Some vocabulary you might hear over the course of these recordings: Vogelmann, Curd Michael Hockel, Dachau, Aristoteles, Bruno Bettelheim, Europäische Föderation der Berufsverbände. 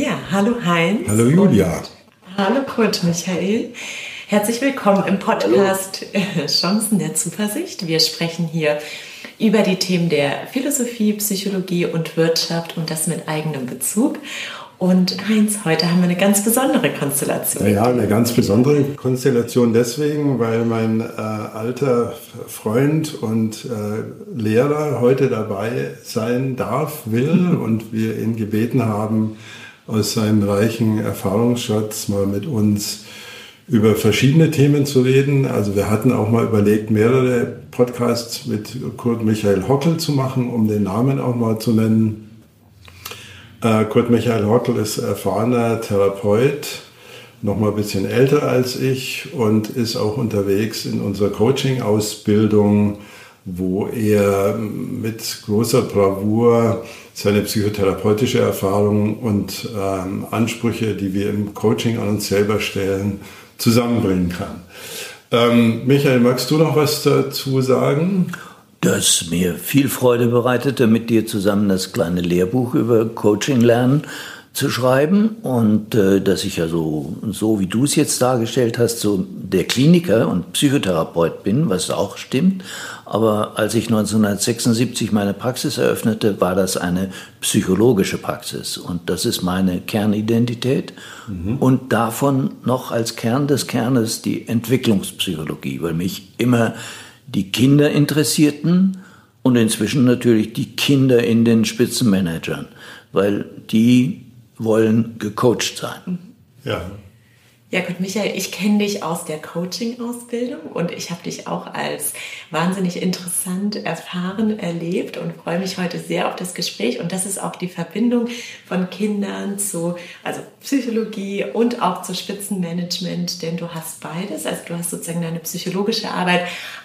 Ja, hallo Heinz. Hallo Julia. Hallo Curd Michael. Herzlich willkommen im Podcast Chancen der Zuversicht. Wir sprechen hier über die Themen der Philosophie, Psychologie und Wirtschaft und das mit eigenem Bezug. Und Heinz, heute haben wir eine ganz besondere Konstellation. Ja, eine ganz besondere Konstellation deswegen, weil mein alter Freund und Lehrer heute dabei sein darf, will und wir ihn gebeten haben, aus seinem reichen Erfahrungsschatz mal mit uns über verschiedene Themen zu reden. Also wir hatten auch mal überlegt, mehrere Podcasts mit Curd Michael Hockel zu machen, um den Namen auch mal zu nennen. Curd Michael Hockel ist erfahrener Therapeut, noch mal ein bisschen älter als ich und ist auch unterwegs in unserer Coaching-Ausbildung, wo er mit großer Bravour seine psychotherapeutische Erfahrung und Ansprüche, die wir im Coaching an uns selber stellen, zusammenbringen kann. Michael, magst du noch was dazu sagen? Das mir viel Freude bereitete, mit dir zusammen das kleine Lehrbuch über Coaching lernen zu schreiben und dass ich ja so wie du es jetzt dargestellt hast, so der Kliniker und Psychotherapeut bin, was auch stimmt. Aber als ich 1976 meine Praxis eröffnete, war das eine psychologische Praxis und das ist meine Kernidentität und davon noch als Kern des Kernes die Entwicklungspsychologie, weil mich immer die Kinder interessierten und inzwischen natürlich die Kinder in den Spitzenmanagern, weil die wollen gecoacht sein. Ja. Ja gut, Michael, ich kenne dich aus der Coaching-Ausbildung und ich habe dich auch als wahnsinnig interessant erfahren erlebt und freue mich heute sehr auf das Gespräch. Und das ist auch die Verbindung von Kindern zu Psychologie und auch zu Spitzenmanagement, denn du hast beides. Also du hast sozusagen deine psychologische Arbeit,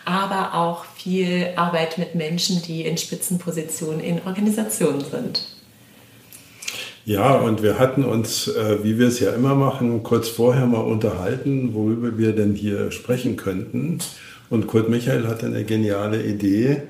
aber auch viel Arbeit mit Menschen, die in Spitzenpositionen in Organisationen sind. Ja, und wir hatten uns, wie wir es ja immer machen, kurz vorher mal unterhalten, worüber wir denn hier sprechen könnten. Und Curd Michael hatte eine geniale Idee,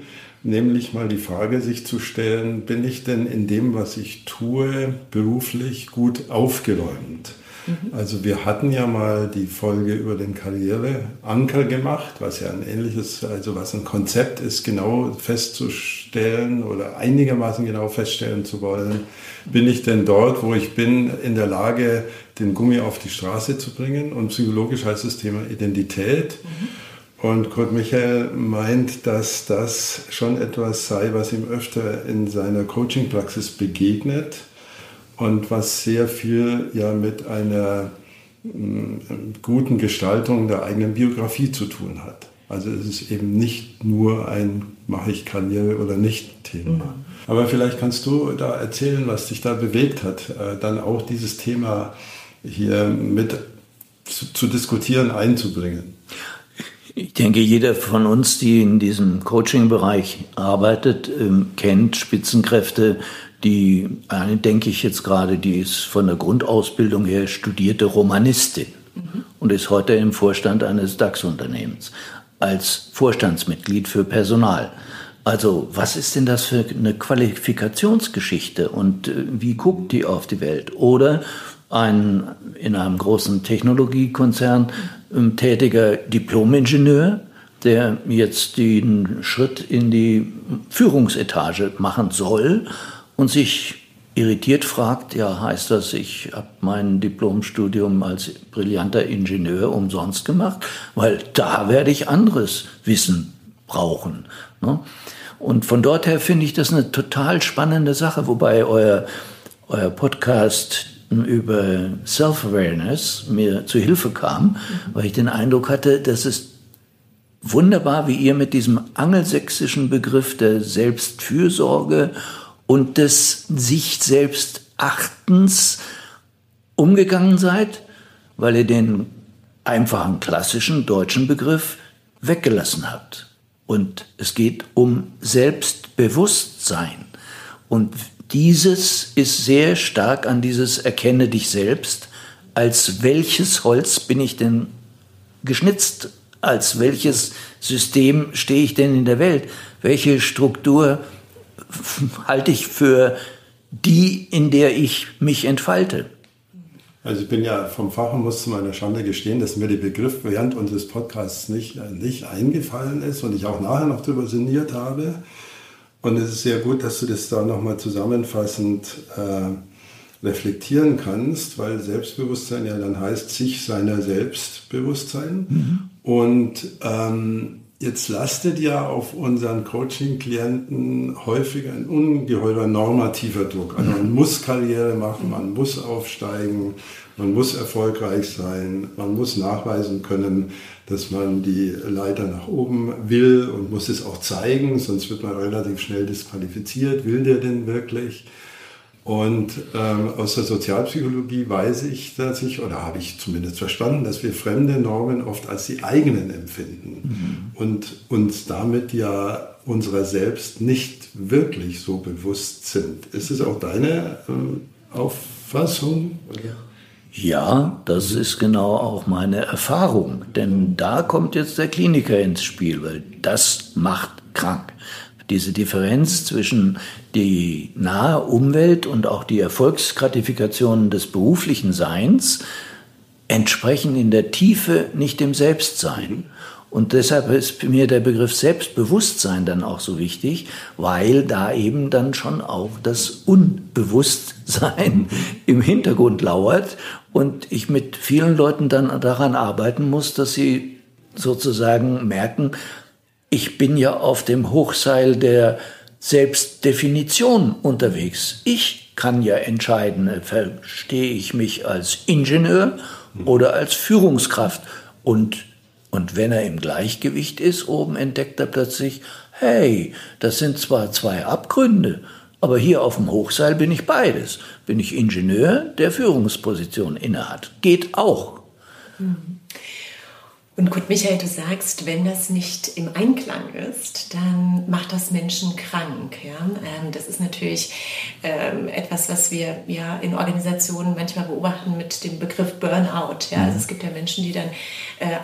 nämlich mal die Frage sich zu stellen, bin ich denn in dem, was ich tue, beruflich gut aufgeräumt? Mhm. Also wir hatten ja mal die Folge über den Karriereanker gemacht, was ja ein ähnliches, also was ein Konzept ist, genau festzustellen oder einigermaßen genau feststellen zu wollen, bin ich denn dort, wo ich bin, in der Lage, den Gummi auf die Straße zu bringen? Und psychologisch heißt das Thema Identität. Mhm. Und Curd Michael meint, dass das schon etwas sei, was ihm öfter in seiner Coaching-Praxis begegnet und was sehr viel ja mit einer guten Gestaltung der eigenen Biografie zu tun hat. Also es ist eben nicht nur ein mache ich Karriere oder nicht Thema. Mhm. Aber vielleicht kannst du da erzählen, was dich da bewegt hat, dann auch dieses Thema hier mit zu diskutieren, einzubringen. Ich denke, jeder von uns, die in diesem Coaching-Bereich arbeitet, kennt Spitzenkräfte, die eine, denke ich jetzt gerade, die ist von der Grundausbildung her studierte Romanistin und ist heute im Vorstand eines DAX-Unternehmens als Vorstandsmitglied für Personal. Also was ist denn das für eine Qualifikationsgeschichte und wie guckt die auf die Welt? Oder ein in einem großen Technologiekonzern tätiger Diplomingenieur, der jetzt den Schritt in die Führungsetage machen soll und sich irritiert fragt, ja, heißt das, ich habe mein Diplomstudium als brillanter Ingenieur umsonst gemacht? Weil da werde ich anderes Wissen brauchen, ne? Und von dort her finde ich das eine total spannende Sache, wobei euer Podcast über Self-Awareness mir zu Hilfe kam, weil ich den Eindruck hatte, das ist wunderbar, wie ihr mit diesem angelsächsischen Begriff der Selbstfürsorge und des Sich-Selbst-Achtens umgegangen seid, weil ihr den einfachen klassischen deutschen Begriff weggelassen habt. Und es geht um Selbstbewusstsein. Und dieses ist sehr stark an dieses Erkenne dich selbst. Als welches Holz bin ich denn geschnitzt? Als welches System stehe ich denn in der Welt? Welche Struktur halte ich für die, in der ich mich entfalte? Also ich bin ja vom Fach und muss zu meiner Schande gestehen, dass mir der Begriff während unseres Podcasts nicht eingefallen ist und ich auch nachher noch darüber sinniert habe. Und es ist sehr gut, dass du das da nochmal zusammenfassend reflektieren kannst, weil Selbstbewusstsein ja dann heißt, sich seiner Selbstbewusstsein. Mhm. Und jetzt lastet ja auf unseren Coaching-Klienten häufig ein ungeheurer normativer Druck. Also man muss Karriere machen, man muss aufsteigen, man muss erfolgreich sein, man muss nachweisen können, dass man die Leiter nach oben will und muss es auch zeigen, sonst wird man relativ schnell disqualifiziert. Will der denn wirklich? Und aus der Sozialpsychologie weiß ich, dass habe ich zumindest verstanden, dass wir fremde Normen oft als die eigenen empfinden und uns damit ja unserer selbst nicht wirklich so bewusst sind. Ist es auch deine Auffassung? Ja, das ist genau auch meine Erfahrung, denn da kommt jetzt der Kliniker ins Spiel, weil das macht krank. Diese Differenz zwischen die nahe Umwelt und auch die Erfolgsgratifikationen des beruflichen Seins entsprechen in der Tiefe nicht dem Selbstsein. Und deshalb ist mir der Begriff Selbstbewusstsein dann auch so wichtig, weil da eben dann schon auch das Unbewusstsein im Hintergrund lauert und ich mit vielen Leuten dann daran arbeiten muss, dass sie sozusagen merken, ich bin ja auf dem Hochseil der Selbstdefinition unterwegs. Ich kann ja entscheiden, verstehe ich mich als Ingenieur oder als Führungskraft. Und wenn er im Gleichgewicht ist, oben entdeckt er plötzlich, hey, das sind zwar zwei Abgründe, aber hier auf dem Hochseil bin ich beides. Bin ich Ingenieur, der Führungsposition innehat. Geht auch. Mhm. Und gut, Michael, du sagst, wenn das nicht im Einklang ist, dann macht das Menschen krank. Ja? Das ist natürlich etwas, was wir ja in Organisationen manchmal beobachten mit dem Begriff Burnout. Ja? Also es gibt ja Menschen, die dann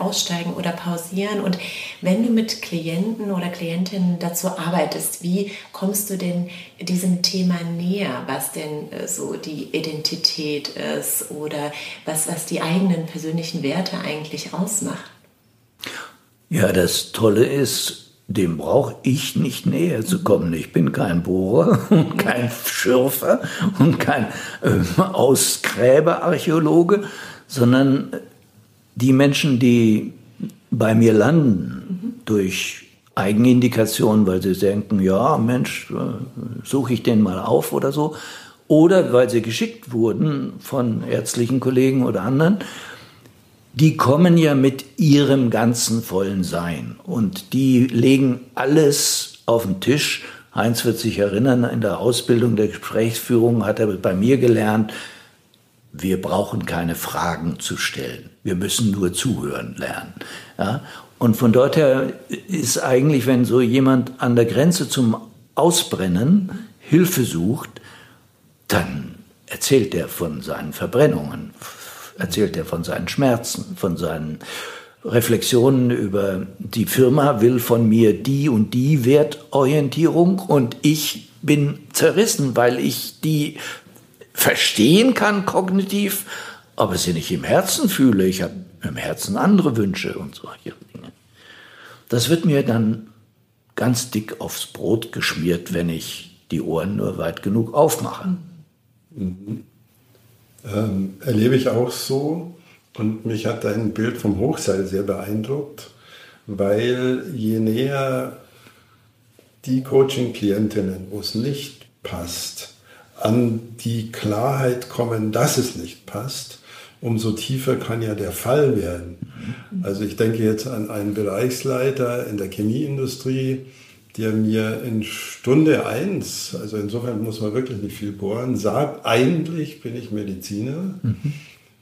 aussteigen oder pausieren. Und wenn du mit Klienten oder Klientinnen dazu arbeitest, wie kommst du denn diesem Thema näher, was denn so die Identität ist oder was die eigenen persönlichen Werte eigentlich ausmacht? Ja, das Tolle ist, dem brauche ich nicht näher zu kommen. Ich bin kein Bohrer und kein Schürfer und kein Ausgräberarchäologe, sondern die Menschen, die bei mir landen durch Eigenindikationen, weil sie denken, ja Mensch, suche ich den mal auf oder so, oder weil sie geschickt wurden von ärztlichen Kollegen oder anderen, die kommen ja mit ihrem ganzen vollen Sein und die legen alles auf den Tisch. Heinz wird sich erinnern, in der Ausbildung der Gesprächsführung hat er bei mir gelernt, wir brauchen keine Fragen zu stellen, wir müssen nur zuhören lernen. Ja? Und von dort her ist eigentlich, wenn so jemand an der Grenze zum Ausbrennen Hilfe sucht, dann erzählt er von seinen Verbrennungen, erzählt er von seinen Schmerzen, von seinen Reflexionen über die Firma will von mir die und die Wertorientierung und ich bin zerrissen, weil ich die verstehen kann kognitiv, aber sie nicht im Herzen fühle. Ich habe im Herzen andere Wünsche und solche Dinge. Das wird mir dann ganz dick aufs Brot geschmiert, wenn ich die Ohren nur weit genug aufmache. Mhm. Erlebe ich auch so und mich hat dein Bild vom Hochseil sehr beeindruckt, weil je näher die Coaching-Klientinnen, wo es nicht passt, an die Klarheit kommen, dass es nicht passt, umso tiefer kann ja der Fall werden. Also ich denke jetzt an einen Bereichsleiter in der Chemieindustrie, der mir in Stunde 1, also insofern muss man wirklich nicht viel bohren, sagt, eigentlich bin ich Mediziner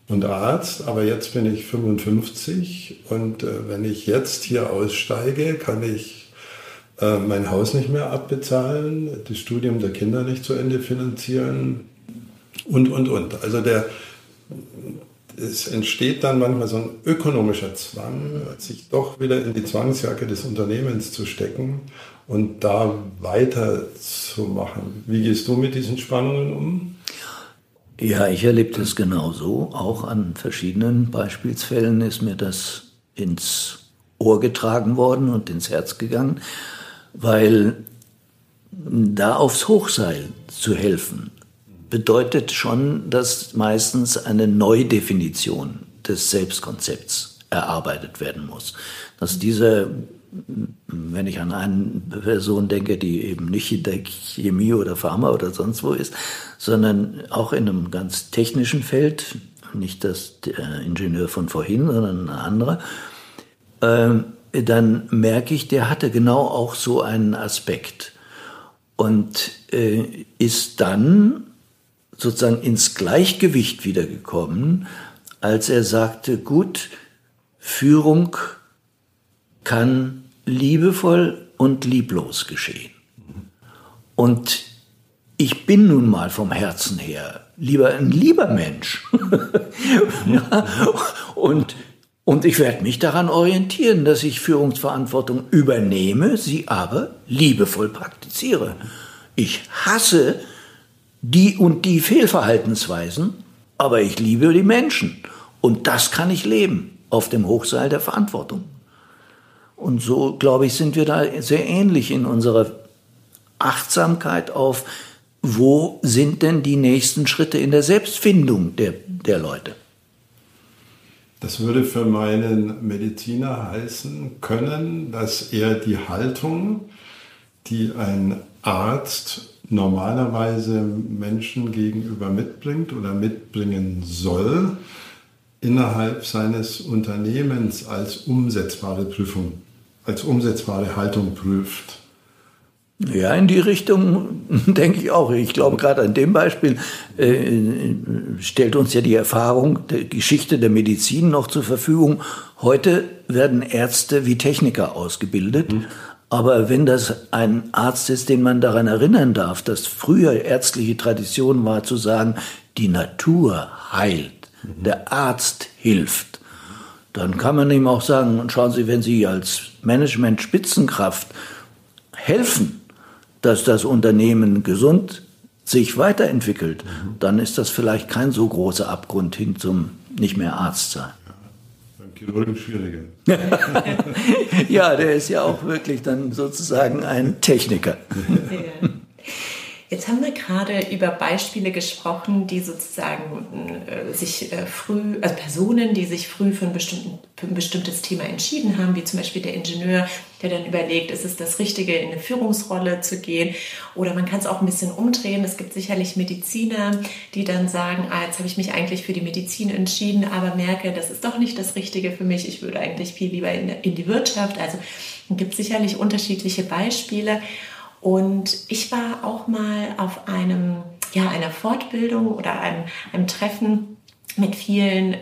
und Arzt, aber jetzt bin ich 55 und wenn ich jetzt hier aussteige, kann ich mein Haus nicht mehr abbezahlen, das Studium der Kinder nicht zu Ende finanzieren und. Also es entsteht dann manchmal so ein ökonomischer Zwang, sich doch wieder in die Zwangsjacke des Unternehmens zu stecken und da weiterzumachen. Wie gehst du mit diesen Spannungen um? Ja, ich erlebe das genauso. Auch an verschiedenen Beispielsfällen ist mir das ins Ohr getragen worden und ins Herz gegangen, weil da aufs Hochseil zu helfen, bedeutet schon, dass meistens eine Neudefinition des Selbstkonzepts erarbeitet werden muss. Dass diese, wenn ich an eine Person denke, die eben nicht in der Chemie oder Pharma oder sonst wo ist, sondern auch in einem ganz technischen Feld, nicht der Ingenieur von vorhin, sondern ein anderer, dann merke ich, der hatte genau auch so einen Aspekt und ist dann sozusagen ins Gleichgewicht wiedergekommen, als er sagte, gut, Führung kann liebevoll und lieblos geschehen. Und ich bin nun mal vom Herzen her ein lieber Mensch. Ja, und ich werde mich daran orientieren, dass ich Führungsverantwortung übernehme, sie aber liebevoll praktiziere. Ich hasse die und die Fehlverhaltensweisen, aber ich liebe die Menschen. Und das kann ich leben, auf dem Hochseil der Verantwortung. Und so, glaube ich, sind wir da sehr ähnlich in unserer Achtsamkeit auf, wo sind denn die nächsten Schritte in der Selbstfindung der Leute. Das würde für meinen Mediziner heißen können, dass er die Haltung, die ein Arzt normalerweise Menschen gegenüber mitbringt oder mitbringen soll, innerhalb seines Unternehmens als umsetzbare Prüfung, als umsetzbare Haltung prüft. Ja, in die Richtung denke ich auch. Ich glaube, gerade an dem Beispiel stellt uns ja die Erfahrung der Geschichte der Medizin noch zur Verfügung. Heute werden Ärzte wie Techniker ausgebildet. Mhm. Aber wenn das ein Arzt ist, den man daran erinnern darf, dass früher ärztliche Tradition war zu sagen, die Natur heilt, der Arzt hilft, dann kann man ihm auch sagen, und schauen Sie, wenn Sie als Management-Spitzenkraft helfen, dass das Unternehmen gesund sich weiterentwickelt, dann ist das vielleicht kein so großer Abgrund hin zum nicht mehr Arzt sein. Schwieriger. Ja, der ist ja auch wirklich dann sozusagen ein Techniker. Jetzt haben wir gerade über Beispiele gesprochen, die sozusagen Personen, die sich früh für ein bestimmtes Thema entschieden haben, wie zum Beispiel der Ingenieur, der dann überlegt, ist es das Richtige, in eine Führungsrolle zu gehen? Oder man kann es auch ein bisschen umdrehen. Es gibt sicherlich Mediziner, die dann sagen, jetzt habe ich mich eigentlich für die Medizin entschieden, aber merke, das ist doch nicht das Richtige für mich. Ich würde eigentlich viel lieber in die Wirtschaft. Also es gibt sicherlich unterschiedliche Beispiele. Und ich war auch mal auf einer Fortbildung oder einem Treffen mit vielen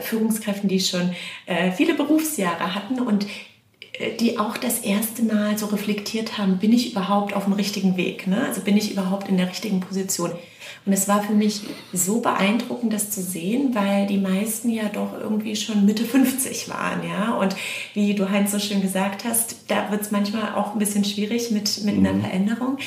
Führungskräften, die schon viele Berufsjahre hatten und die auch das erste Mal so reflektiert haben, bin ich überhaupt auf dem richtigen Weg, ne? Also bin ich überhaupt in der richtigen Position? Und es war für mich so beeindruckend, das zu sehen, weil die meisten ja doch irgendwie schon Mitte 50 waren, ja. Und wie du, Heinz, so schön gesagt hast, da wird es manchmal auch ein bisschen schwierig mit einer Veränderung.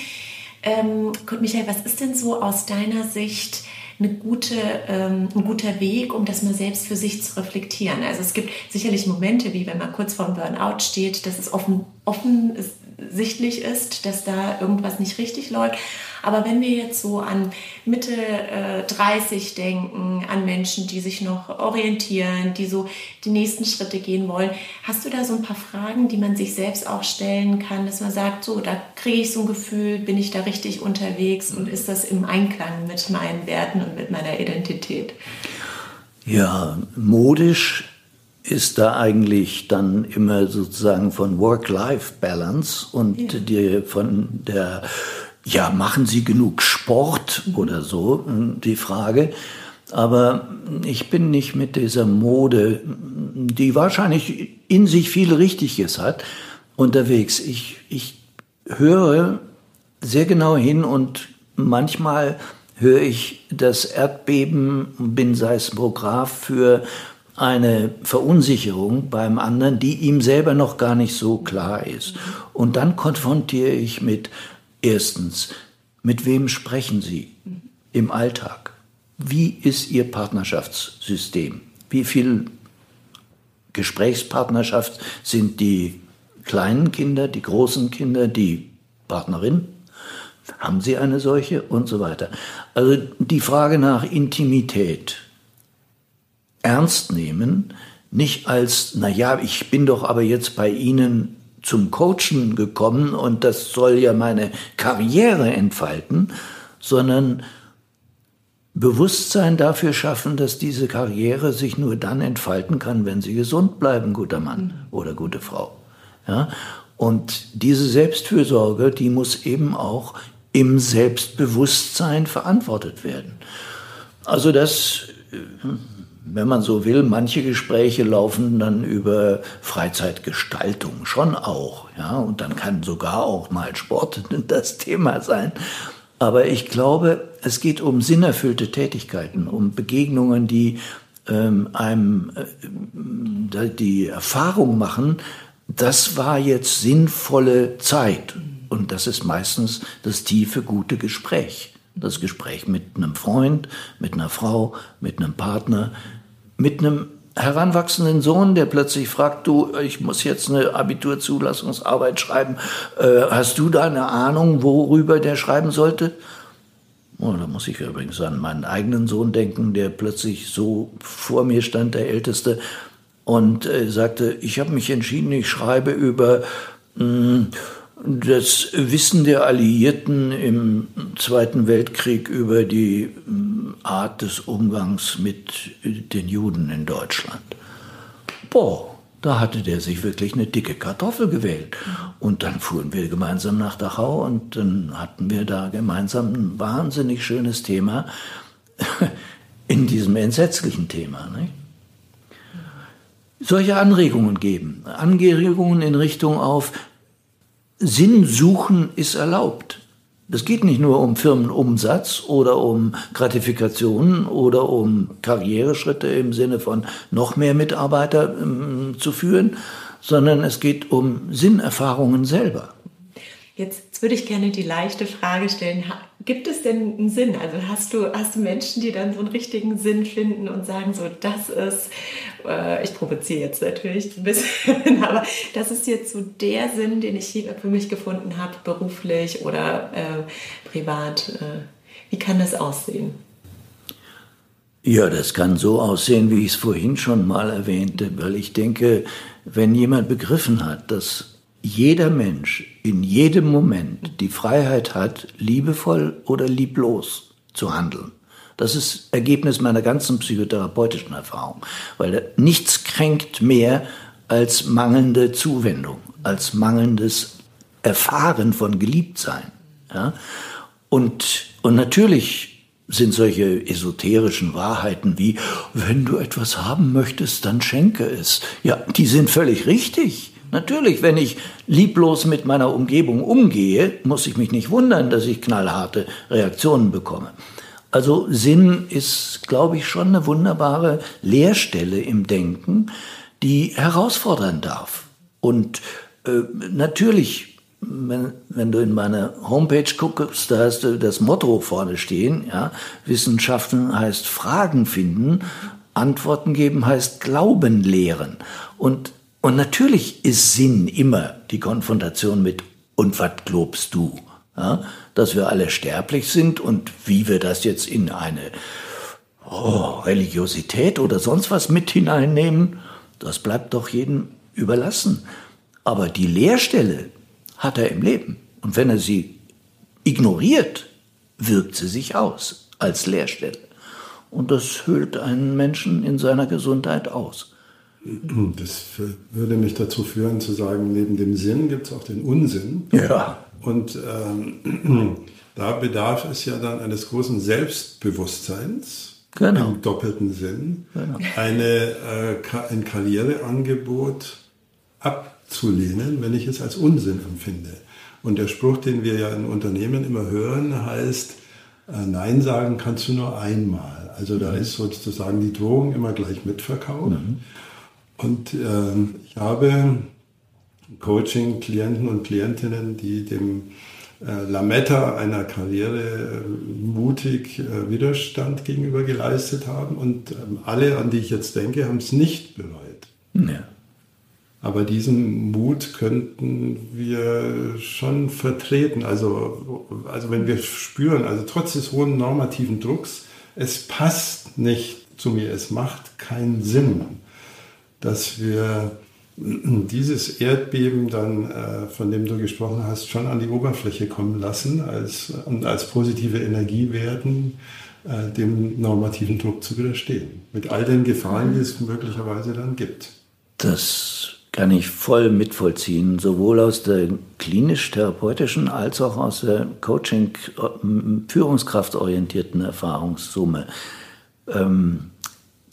Gut, Michael, was ist denn so aus deiner Sicht ein guter Weg, um das mal selbst für sich zu reflektieren? Also es gibt sicherlich Momente, wie wenn man kurz vorm Burnout steht, dass es offensichtlich ist, dass da irgendwas nicht richtig läuft. Aber wenn wir jetzt so an Mitte 30 denken, an Menschen, die sich noch orientieren, die so die nächsten Schritte gehen wollen, hast du da so ein paar Fragen, die man sich selbst auch stellen kann, dass man sagt, so, da kriege ich so ein Gefühl, bin ich da richtig unterwegs und ist das im Einklang mit meinen Werten und mit meiner Identität? Ja, modisch ist da eigentlich dann immer sozusagen von Work-Life-Balance und machen Sie genug Sport oder so, die Frage. Aber ich bin nicht mit dieser Mode, die wahrscheinlich in sich viel Richtiges hat, unterwegs. Ich höre sehr genau hin und manchmal höre ich das Erdbeben, bin Seismograf für eine Verunsicherung beim anderen, die ihm selber noch gar nicht so klar ist. Und dann konfrontiere ich erstens, mit wem sprechen Sie im Alltag? Wie ist Ihr Partnerschaftssystem? Wie viel Gesprächspartnerschaft sind die kleinen Kinder, die großen Kinder, die Partnerin? Haben Sie eine solche? Und so weiter. Also die Frage nach Intimität ernst nehmen, nicht als, naja, ich bin doch aber jetzt bei Ihnen zum Coachen gekommen und das soll ja meine Karriere entfalten, sondern Bewusstsein dafür schaffen, dass diese Karriere sich nur dann entfalten kann, wenn Sie gesund bleiben, guter Mann oder gute Frau. Ja? Und diese Selbstfürsorge, die muss eben auch im Selbstbewusstsein verantwortet werden. Also das, wenn man so will, manche Gespräche laufen dann über Freizeitgestaltung schon auch. Ja? Und dann kann sogar auch mal Sport das Thema sein. Aber ich glaube, es geht um sinnerfüllte Tätigkeiten, um Begegnungen, die einem die Erfahrung machen, das war jetzt sinnvolle Zeit. Und das ist meistens das tiefe, gute Gespräch. Das Gespräch mit einem Freund, mit einer Frau, mit einem Partner, mit einem heranwachsenden Sohn, der plötzlich fragt, du, ich muss jetzt eine Abiturzulassungsarbeit schreiben, hast du da eine Ahnung, worüber der schreiben sollte? Oh, da muss ich übrigens an meinen eigenen Sohn denken, der plötzlich so vor mir stand, der Älteste, und sagte, ich habe mich entschieden, ich schreibe über das Wissen der Alliierten im Zweiten Weltkrieg über die Art des Umgangs mit den Juden in Deutschland. Boah, da hatte der sich wirklich eine dicke Kartoffel gewählt. Und dann fuhren wir gemeinsam nach Dachau und dann hatten wir da gemeinsam ein wahnsinnig schönes Thema in diesem entsetzlichen Thema, nicht? Solche Anregungen geben, Anregungen in Richtung auf Sinn suchen ist erlaubt. Es geht nicht nur um Firmenumsatz oder um Gratifikationen oder um Karriereschritte im Sinne von noch mehr Mitarbeiter zu führen, sondern es geht um Sinnerfahrungen selber. Jetzt würde ich gerne die leichte Frage stellen, gibt es denn einen Sinn? Also hast du Menschen, die dann so einen richtigen Sinn finden und sagen so, das ist, ich provoziere jetzt natürlich ein bisschen, aber das ist jetzt so der Sinn, den ich für mich gefunden habe, beruflich oder privat. Wie kann das aussehen? Ja, das kann so aussehen, wie ich es vorhin schon mal erwähnte, weil ich denke, wenn jemand begriffen hat, dass jeder Mensch in jedem Moment die Freiheit hat, liebevoll oder lieblos zu handeln. Das ist Ergebnis meiner ganzen psychotherapeutischen Erfahrung, weil nichts kränkt mehr als mangelnde Zuwendung, als mangelndes Erfahren von Geliebtsein. Ja? Und natürlich sind solche esoterischen Wahrheiten wie, wenn du etwas haben möchtest, dann schenke es. Ja, die sind völlig richtig. Natürlich, wenn ich lieblos mit meiner Umgebung umgehe, muss ich mich nicht wundern, dass ich knallharte Reaktionen bekomme. Also Sinn ist, glaube ich, schon eine wunderbare Leerstelle im Denken, die herausfordern darf. Und natürlich, wenn du in meine Homepage guckst, da hast du das Motto vorne stehen, ja, Wissenschaften heißt Fragen finden, Antworten geben heißt Glauben lehren. Und natürlich ist Sinn immer die Konfrontation mit und was glaubst du? Ja, dass wir alle sterblich sind und wie wir das jetzt in eine Religiosität oder sonst was mit hineinnehmen, das bleibt doch jedem überlassen. Aber die Leerstelle hat er im Leben. Und wenn er sie ignoriert, wirkt sie sich aus als Leerstelle. Und das hüllt einen Menschen in seiner Gesundheit aus. Das würde mich dazu führen, zu sagen, neben dem Sinn gibt es auch den Unsinn. Ja. Und da bedarf es ja dann eines großen Selbstbewusstseins, genau, im doppelten Sinn, genau, ein Karriereangebot abzulehnen, wenn ich es als Unsinn empfinde. Und der Spruch, den wir ja in Unternehmen immer hören, heißt, Nein sagen kannst du nur einmal. Also da ist sozusagen die Drohung immer gleich mitverkauft. Mhm. Und ich habe Coaching-Klienten und Klientinnen, die dem Lametta einer Karriere mutig Widerstand gegenüber geleistet haben. Und alle, an die ich jetzt denke, haben es nicht bereut. Ja. Aber diesen Mut könnten wir schon vertreten. Also wenn wir spüren, also trotz des hohen normativen Drucks, es passt nicht zu mir, es macht keinen Sinn, dass wir dieses Erdbeben dann, von dem du gesprochen hast, schon an die Oberfläche kommen lassen und als positive Energie werden, dem normativen Druck zu widerstehen. Mit all den Gefahren, die es möglicherweise dann gibt. Das kann ich voll mitvollziehen, sowohl aus der klinisch-therapeutischen als auch aus der Coaching-Führungskraftorientierten Erfahrungssumme.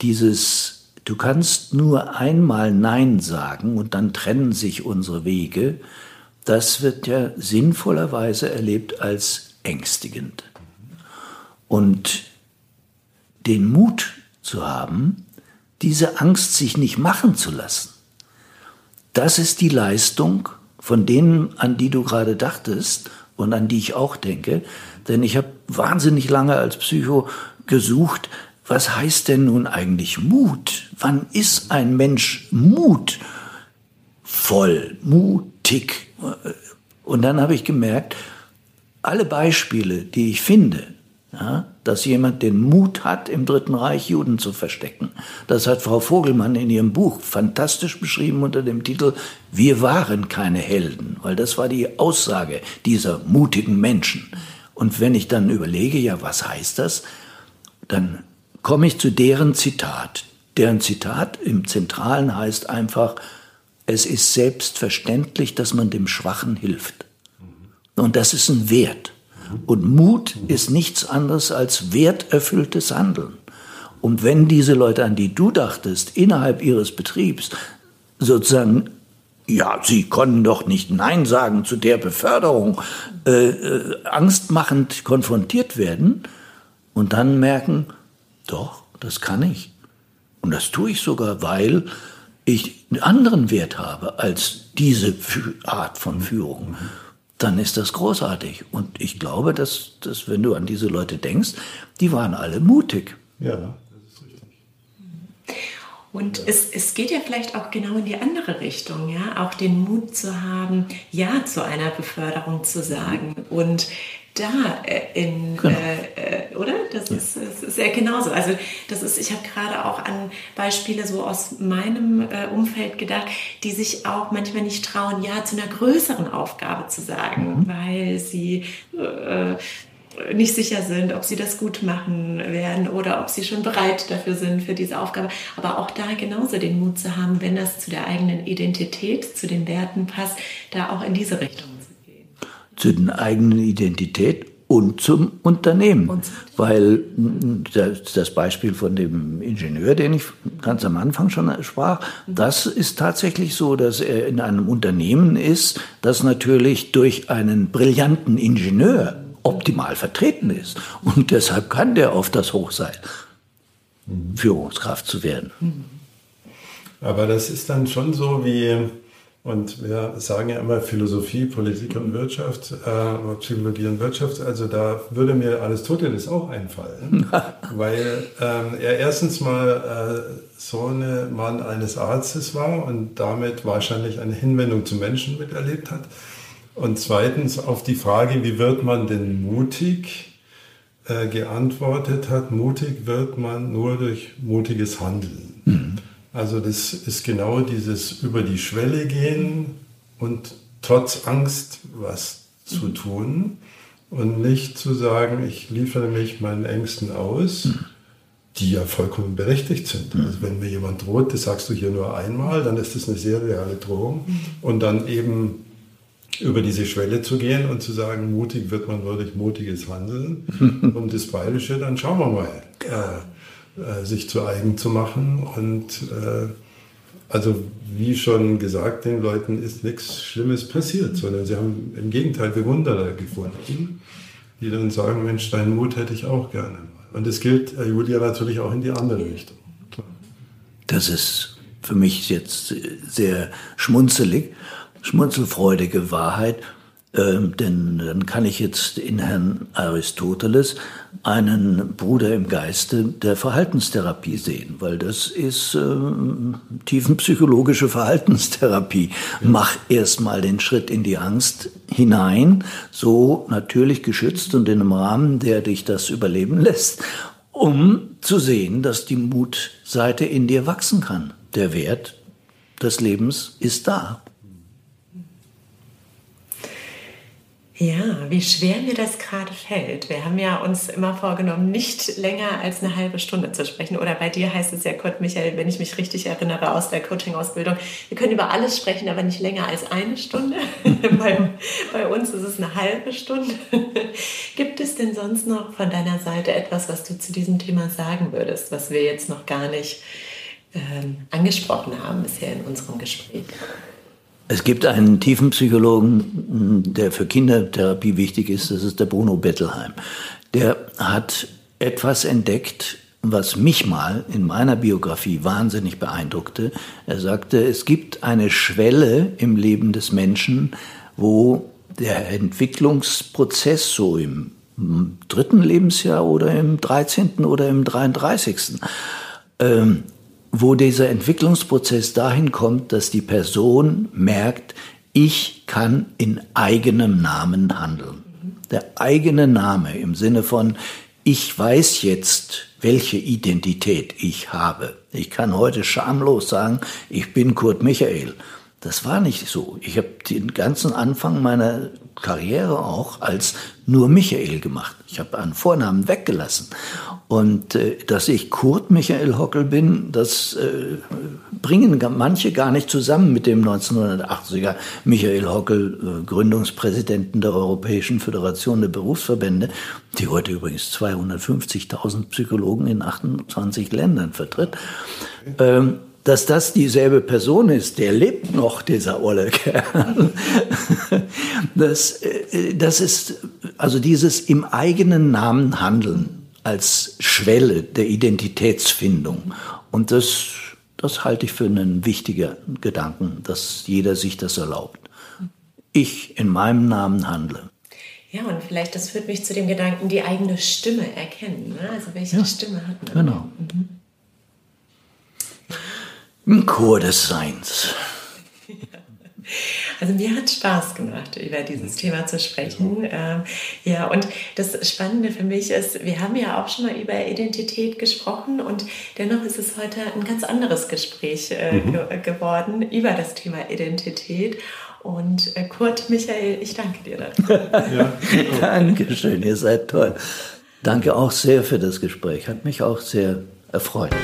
Dieses, du kannst nur einmal Nein sagen und dann trennen sich unsere Wege, das wird ja sinnvollerweise erlebt als ängstigend. Und den Mut zu haben, diese Angst sich nicht machen zu lassen, das ist die Leistung von denen, an die du gerade dachtest und an die ich auch denke. Denn ich habe wahnsinnig lange als Psycho gesucht, was heißt denn nun eigentlich Mut? Wann ist ein Mensch mutvoll, mutig? Und dann habe ich gemerkt, alle Beispiele, die ich finde, ja, dass jemand den Mut hat, im Dritten Reich Juden zu verstecken. Das hat Frau Vogelmann in ihrem Buch fantastisch beschrieben unter dem Titel "Wir waren keine Helden", weil das war die Aussage dieser mutigen Menschen. Und wenn ich dann überlege, ja, was heißt das, dann komme ich zu deren Zitat. Deren Zitat im Zentralen heißt einfach, es ist selbstverständlich, dass man dem Schwachen hilft. Und das ist ein Wert. Und Mut ist nichts anderes als werterfülltes Handeln. Und wenn diese Leute, an die du dachtest, innerhalb ihres Betriebs sozusagen, ja, sie konnten doch nicht Nein sagen zu der Beförderung, angstmachend konfrontiert werden und dann merken, doch, das kann ich. Und das tue ich sogar, weil ich einen anderen Wert habe als diese Art von Führung. Dann ist das großartig. Und ich glaube, dass wenn du an diese Leute denkst, die waren alle mutig. Ja, das ist richtig. Und ja. Es geht ja vielleicht auch genau in die andere Richtung, ja, auch den Mut zu haben, Ja zu einer Beförderung zu sagen. Und da genau. Oder? Das ist ja genauso. Also das ist, ich habe gerade auch an Beispiele so aus meinem Umfeld gedacht, die sich auch manchmal nicht trauen, Ja zu einer größeren Aufgabe zu sagen, weil sie nicht sicher sind, ob sie das gut machen werden oder ob sie schon bereit dafür sind für diese Aufgabe. Aber auch da genauso den Mut zu haben, wenn das zu der eigenen Identität, zu den Werten passt, da auch in diese Richtung zu den eigenen Identität und zum Unternehmen. Weil das Beispiel von dem Ingenieur, den ich ganz am Anfang schon sprach, das ist tatsächlich so, dass er in einem Unternehmen ist, das natürlich durch einen brillanten Ingenieur optimal vertreten ist. Und deshalb kann der auf das Hochseil, Führungskraft zu werden. Aber das ist dann schon so wie... Und wir sagen ja immer Philosophie, Politik und Wirtschaft, Psychologie und Wirtschaft, also da würde mir Aristoteles auch einfallen, weil er erstens mal Sohnemann eines Arztes war und damit wahrscheinlich eine Hinwendung zum Menschen miterlebt hat. Und zweitens auf die Frage, wie wird man denn mutig, geantwortet hat, mutig wird man nur durch mutiges Handeln. Also das ist genau dieses über die Schwelle gehen und trotz Angst was zu tun und nicht zu sagen, ich liefere mich meinen Ängsten aus, die ja vollkommen berechtigt sind. Also wenn mir jemand droht, das sagst du hier nur einmal, dann ist das eine sehr reale Drohung. Und dann eben über diese Schwelle zu gehen und zu sagen, mutig wird man nur durch mutiges Handeln. Um das Bayerische, dann schauen wir mal. Sich zu eigen zu machen und also wie schon gesagt, den Leuten ist nichts Schlimmes passiert, sondern sie haben im Gegenteil Bewunderer gefunden, die dann sagen, Mensch, deinen Mut hätte ich auch gerne. Und das gilt, Julia, natürlich auch in die andere Richtung. Das ist für mich jetzt sehr schmunzelfreudige Wahrheit. Denn dann kann ich jetzt in Herrn Aristoteles einen Bruder im Geiste der Verhaltenstherapie sehen, weil das ist tiefenpsychologische Verhaltenstherapie. Ja. Mach erstmal den Schritt in die Angst hinein, so natürlich geschützt und in einem Rahmen, der dich das überleben lässt, um zu sehen, dass die Mutseite in dir wachsen kann. Der Wert des Lebens ist da. Ja, wie schwer mir das gerade fällt. Wir haben ja uns immer vorgenommen, nicht länger als eine halbe Stunde zu sprechen. Oder bei dir heißt es ja, Curd Michael, wenn ich mich richtig erinnere, aus der Coaching-Ausbildung, wir können über alles sprechen, aber nicht länger als eine Stunde. bei uns ist es eine halbe Stunde. Gibt es denn sonst noch von deiner Seite etwas, was du zu diesem Thema sagen würdest, was wir jetzt noch gar nicht angesprochen haben bisher in unserem Gespräch? Es gibt einen Tiefenpsychologen, der für Kindertherapie wichtig ist, das ist der Bruno Bettelheim. Der hat etwas entdeckt, was mich mal in meiner Biografie wahnsinnig beeindruckte. Er sagte, es gibt eine Schwelle im Leben des Menschen, wo der Entwicklungsprozess so im 3. Lebensjahr oder im 13. oder im 33. Wo dieser Entwicklungsprozess dahin kommt, dass die Person merkt, ich kann in eigenem Namen handeln. Der eigene Name im Sinne von, ich weiß jetzt, welche Identität ich habe. Ich kann heute schamlos sagen, ich bin Curd Michael. Das war nicht so. Ich habe den ganzen Anfang meiner Karriere auch als nur Michael gemacht. Ich habe einen Vornamen weggelassen. Und dass ich Curd Michael Hockel bin, das bringen manche gar nicht zusammen mit dem 1980er Michael Hockel, Gründungspräsidenten der Europäischen Föderation der Berufsverbände, die heute übrigens 250.000 Psychologen in 28 Ländern vertritt. Dass das dieselbe Person ist, der lebt noch, dieser olle Kerl. Das ist also dieses im eigenen Namen handeln als Schwelle der Identitätsfindung. Und das halte ich für einen wichtigen Gedanken, dass jeder sich das erlaubt. Ich in meinem Namen handle. Ja, und vielleicht, das führt mich zu dem Gedanken, die eigene Stimme erkennen. Ne? Also welche Stimme hat man? Genau. Mhm. Ein Chor des Seins. Ja. Also mir hat Spaß gemacht, über dieses Thema zu sprechen. Ja, und das Spannende für mich ist, wir haben ja auch schon mal über Identität gesprochen und dennoch ist es heute ein ganz anderes Gespräch geworden über das Thema Identität. Und Curd Michael, ich danke dir dafür. Ja. Dankeschön, ihr seid toll. Danke auch sehr für das Gespräch, hat mich auch sehr erfreut.